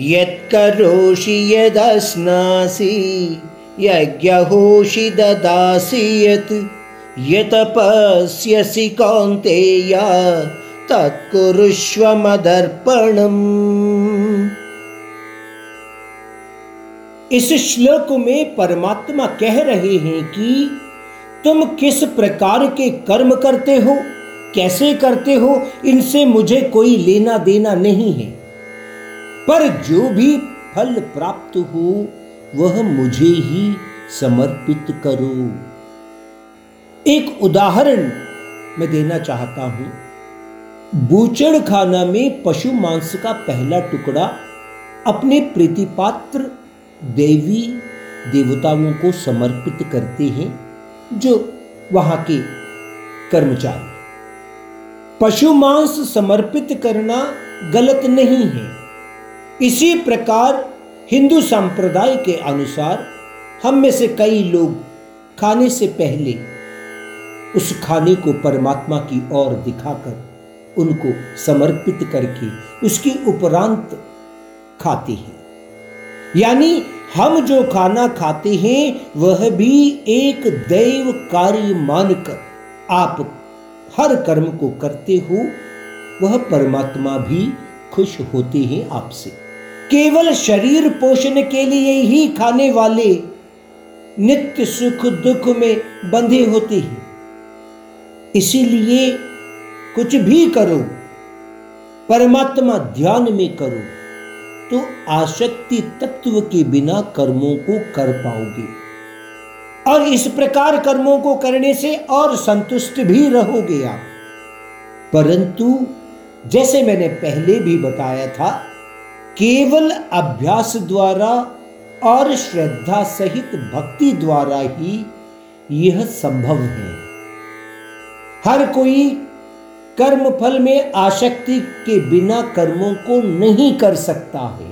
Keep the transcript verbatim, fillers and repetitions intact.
यत्करोषि यदस्नासि यज्ञहोषि ददासि यत् यतपस्यसि कौन्तेय तत्कुरुष्व मदर्पणम्। इस श्लोक में परमात्मा कह रहे हैं कि तुम किस प्रकार के कर्म करते हो, कैसे करते हो, इनसे मुझे कोई लेना देना नहीं है, पर जो भी फल प्राप्त हो वह मुझे ही समर्पित करो। एक उदाहरण मैं देना चाहता हूं। बूचड़खाना में पशु मांस का पहला टुकड़ा अपने प्रीतिपात्र देवी देवताओं को समर्पित करते हैं, जो वहां के कर्मचारी। पशु मांस समर्पित करना गलत नहीं है। इसी प्रकार हिंदू संप्रदाय के अनुसार हम में से कई लोग खाने से पहले उस खाने को परमात्मा की ओर दिखाकर उनको समर्पित करके उसकी उपरांत खाते हैं, यानी हम जो खाना खाते हैं वह भी एक दैव कार्य मानकर आप हर कर्म को करते हो। वह परमात्मा भी खुश होते हैं आपसे। केवल शरीर पोषण के लिए ही खाने वाले नित्य सुख दुख में बंधे होते हैं। इसीलिए कुछ भी करो, परमात्मा ध्यान में करो, तो आसक्ति तत्व के बिना कर्मों को कर पाओगे, और इस प्रकार कर्मों को करने से और संतुष्ट भी रहोगे आप। परंतु जैसे मैंने पहले भी बताया था, केवल अभ्यास द्वारा और श्रद्धा सहित भक्ति द्वारा ही यह संभव है। हर कोई कर्म फल में आसक्ति के बिना कर्मों को नहीं कर सकता है।